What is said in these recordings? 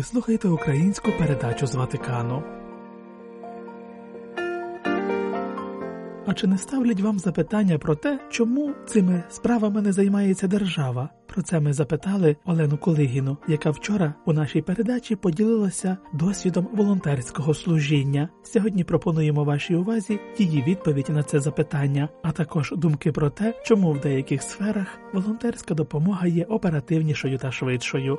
Ви слухаєте українську передачу з Ватикану. А чи не ставлять вам запитання про те, чому цими справами не займається держава? Про це ми запитали Олену Кулигіну, яка вчора у нашій передачі поділилася досвідом волонтерського служіння. Сьогодні пропонуємо вашій увазі її відповідь на це запитання, а також думки про те, чому в деяких сферах волонтерська допомога є оперативнішою та швидшою.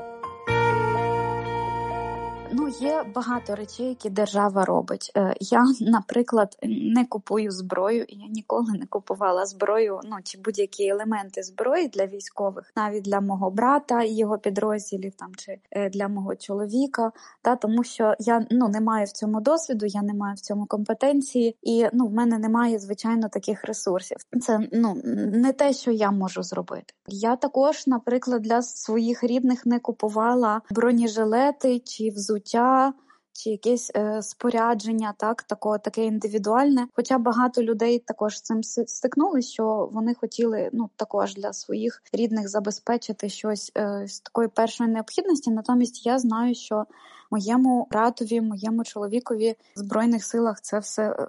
Є багато речей, які держава робить. Я, наприклад, не купую зброю, і я ніколи не купувала зброю, чи будь-які елементи зброї для військових, навіть для мого брата і його підрозділів, чи для мого чоловіка, тому що я не маю в цьому досвіду, я не маю в цьому компетенції, і в мене немає, звичайно, таких ресурсів. Це не те, що я можу зробити. Я також, наприклад, для своїх рідних не купувала бронежилети чи взуття, чи якесь спорядження, таке індивідуальне. Хоча багато людей також цим стикнули, що вони хотіли також для своїх рідних забезпечити щось з такої першої необхідності. Натомість я знаю, що моєму братові, моєму чоловікові в Збройних силах це все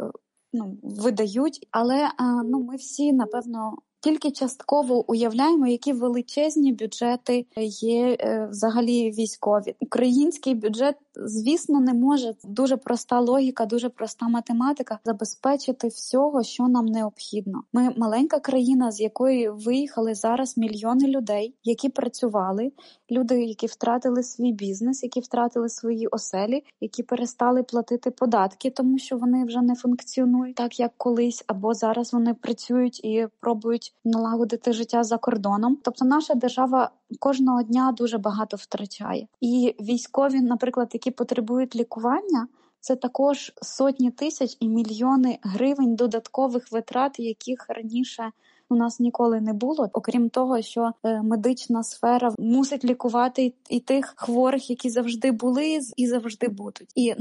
видають. Але ми всі, напевно, тільки частково уявляємо, які величезні бюджети є взагалі військові. Український бюджет, звісно, не може. Дуже проста логіка, дуже проста математика забезпечити всього, що нам необхідно. Ми маленька країна, з якої виїхали зараз мільйони людей, які працювали, люди, які втратили свій бізнес, які втратили свої оселі, які перестали платити податки, тому що вони вже не функціонують так, як колись, або зараз вони працюють і пробують налагодити життя за кордоном. Тобто наша держава кожного дня дуже багато втрачає. І військові, наприклад, які потребують лікування, це також сотні тисяч і мільйони гривень додаткових витрат, яких раніше у нас ніколи не було. Окрім того, що медична сфера мусить лікувати і тих хворих, які завжди були і завжди будуть. І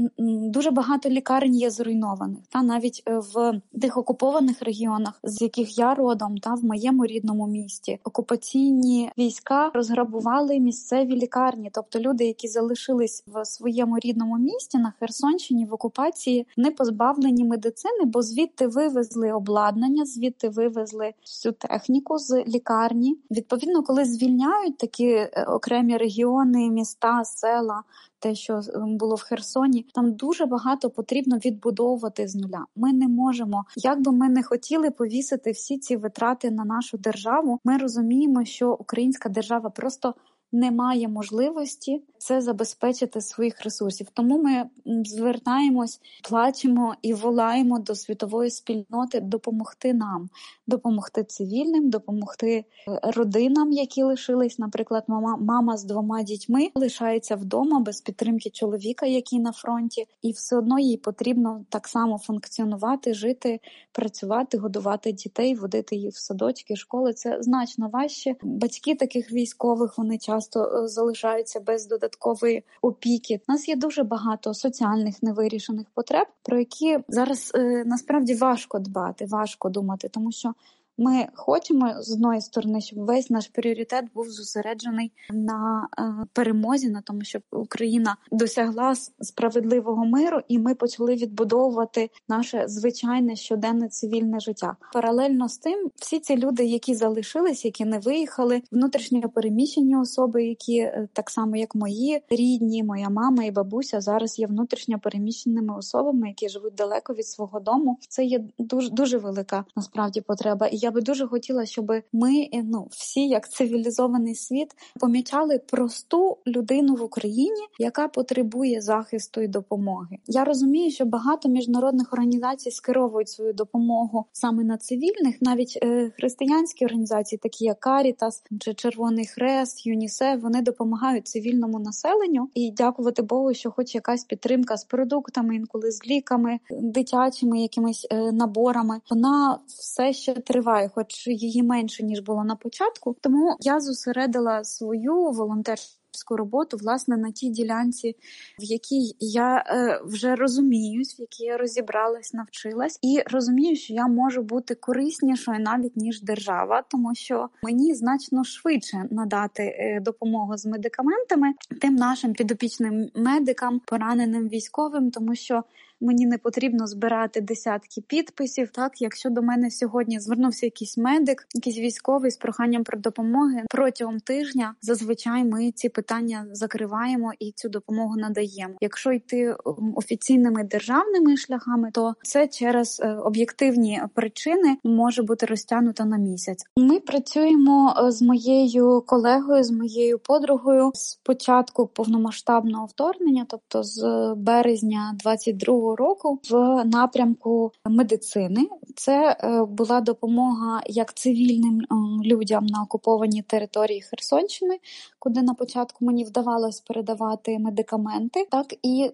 дуже багато лікарень є зруйнованих. Навіть в тих окупованих регіонах, з яких я родом, в моєму рідному місті, окупаційні війська розграбували місцеві лікарні. Тобто люди, які залишились в своєму рідному місті на Херсонщині в окупації, не позбавлені медицини, бо звідти вивезли обладнання, звідти вивезли всю техніку з лікарні. Відповідно, коли звільняють такі окремі регіони, міста, села, те, що було в Херсоні, там дуже багато потрібно відбудовувати з нуля. Ми не можемо, як би ми не хотіли повісити всі ці витрати на нашу державу, ми розуміємо, що українська держава просто немає можливості це забезпечити своїх ресурсів. Тому ми звертаємось, плачемо і волаємо до світової спільноти допомогти нам, допомогти цивільним, допомогти родинам, які лишились. Наприклад, мама з 2 дітьми лишається вдома без підтримки чоловіка, який на фронті, і все одно їй потрібно так само функціонувати, жити, працювати, годувати дітей, водити їх в садочки, школи. Це значно важче. Батьки таких військових, вони часто залишаються без додаткової опіки. У нас є дуже багато соціальних невирішених потреб, про які зараз насправді важко дбати, важко думати, тому що ми хочемо, з одної сторони, щоб весь наш пріоритет був зосереджений на перемозі, на тому, щоб Україна досягла справедливого миру, і ми почали відбудовувати наше звичайне щоденне цивільне життя. Паралельно з тим, всі ці люди, які залишились, які не виїхали, внутрішньо переміщені особи, які так само, як мої рідні, моя мама і бабуся, зараз є внутрішньо переміщеними особами, які живуть далеко від свого дому. Це є дуже, дуже велика, насправді, потреба. Я би дуже хотіла, щоб ми, всі, як цивілізований світ, помічали просту людину в Україні, яка потребує захисту і допомоги. Я розумію, що багато міжнародних організацій скеровують свою допомогу саме на цивільних, навіть християнські організації, такі як Карітас, чи Червоний Хрест, ЮНІСЕФ, вони допомагають цивільному населенню. І дякувати Богу, що хоч якась підтримка з продуктами, інколи з ліками, дитячими якимись наборами, вона все ще триває, хоч її менше, ніж було на початку. Тому я зосередила свою волонтерську роботу, власне, на тій ділянці, в якій я вже розуміюсь, в якій я розібралась, навчилась, і розумію, що я можу бути кориснішою навіть, ніж держава, тому що мені значно швидше надати допомогу з медикаментами тим нашим підопічним медикам, пораненим військовим, тому що мені не потрібно збирати десятки підписів. Так, якщо до мене сьогодні звернувся якийсь медик, якийсь військовий з проханням про допомоги, протягом тижня зазвичай ми ці питання закриваємо і цю допомогу надаємо. Якщо йти офіційними державними шляхами, то це через об'єктивні причини може бути розтягнуто на місяць. Ми працюємо з моєю колегою, з моєю подругою з початку повномасштабного вторгнення, тобто з березня 22-го року в напрямку медицини. Це була допомога як цивільним людям на окупованій території Херсонщини, куди на початку мені вдавалось передавати медикаменти, так і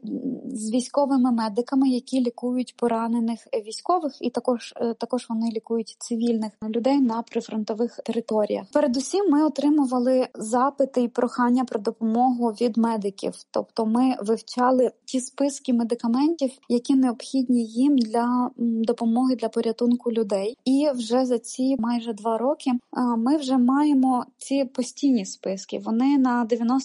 з військовими медиками, які лікують поранених військових, і також вони лікують цивільних людей на прифронтових територіях. Передусім ми отримували запити і прохання про допомогу від медиків. Тобто ми вивчали ті списки медикаментів, які необхідні їм для допомоги, для порятунку людей. І вже за ці майже 2 роки ми вже маємо ці постійні списки. Вони на 90%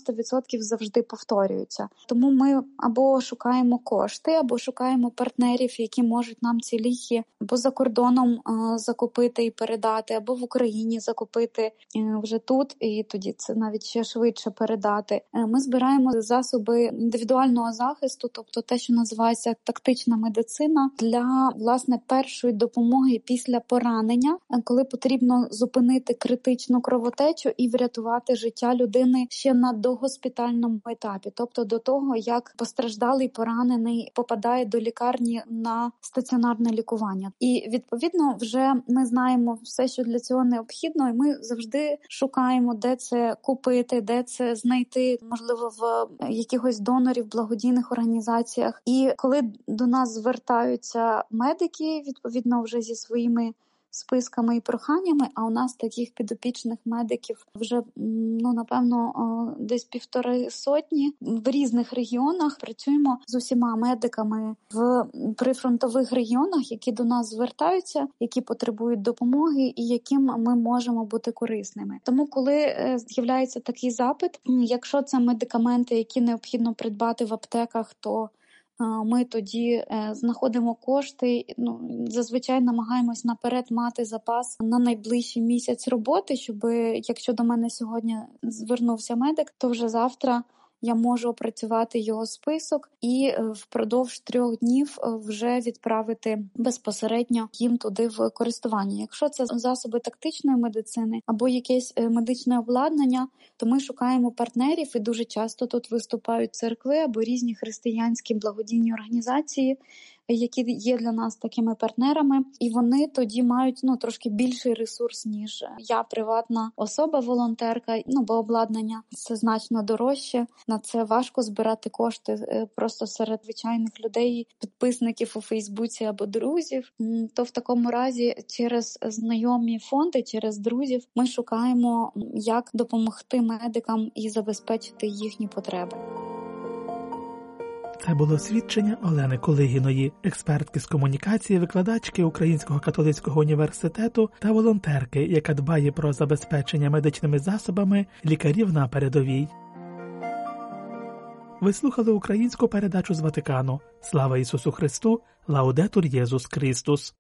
завжди повторюються. Тому ми або шукаємо кошти, або шукаємо партнерів, які можуть нам ці ліки або за кордоном закупити і передати, або в Україні закупити вже тут, і тоді це навіть ще швидше передати. Ми збираємо засоби індивідуального захисту, тобто те, що називається тактична медицина, для, власне, першої допомоги після поранення, коли потрібно зупинити критичну кровотечу і врятувати життя людини ще на догоспітальному етапі, тобто до того, як постраждалий поранений попадає до лікарні на стаціонарне лікування. І, відповідно, вже ми знаємо все, що для цього необхідно, і ми завжди шукаємо, де це купити, де це знайти, можливо, в якихось донорів, благодійних організаціях. І коли до нас звертаються медики, відповідно, вже зі своїми списками і проханнями, а у нас таких підопічних медиків вже, напевно, десь 150 в різних регіонах. Працюємо з усіма медиками в прифронтових регіонах, які до нас звертаються, які потребують допомоги і яким ми можемо бути корисними. Тому, коли з'являється такий запит, якщо це медикаменти, які необхідно придбати в аптеках, то ми тоді знаходимо кошти, зазвичай намагаємось наперед мати запас на найближчий місяць роботи, щоб якщо до мене сьогодні звернувся медик, то вже завтра я можу опрацювати його список і впродовж 3 днів вже відправити безпосередньо їм туди в користування. Якщо це засоби тактичної медицини або якесь медичне обладнання, то ми шукаємо партнерів, і дуже часто тут виступають церкви або різні християнські благодійні організації, які є для нас такими партнерами, і вони тоді мають трошки більший ресурс, ніж я, приватна особа, волонтерка, бо обладнання це значно дорожче, на це важко збирати кошти просто серед звичайних людей, підписників у Фейсбуці або друзів. То в такому разі через знайомі фонди, через друзів ми шукаємо, як допомогти медикам і забезпечити їхні потреби. Це було свідчення Олени Кулигіної, експертки з комунікації, викладачки Українського католицького університету та волонтерки, яка дбає про забезпечення медичними засобами лікарів на передовій. Ви слухали українську передачу з Ватикану. Слава Ісусу Христу! Лаудетур Єсус Христос!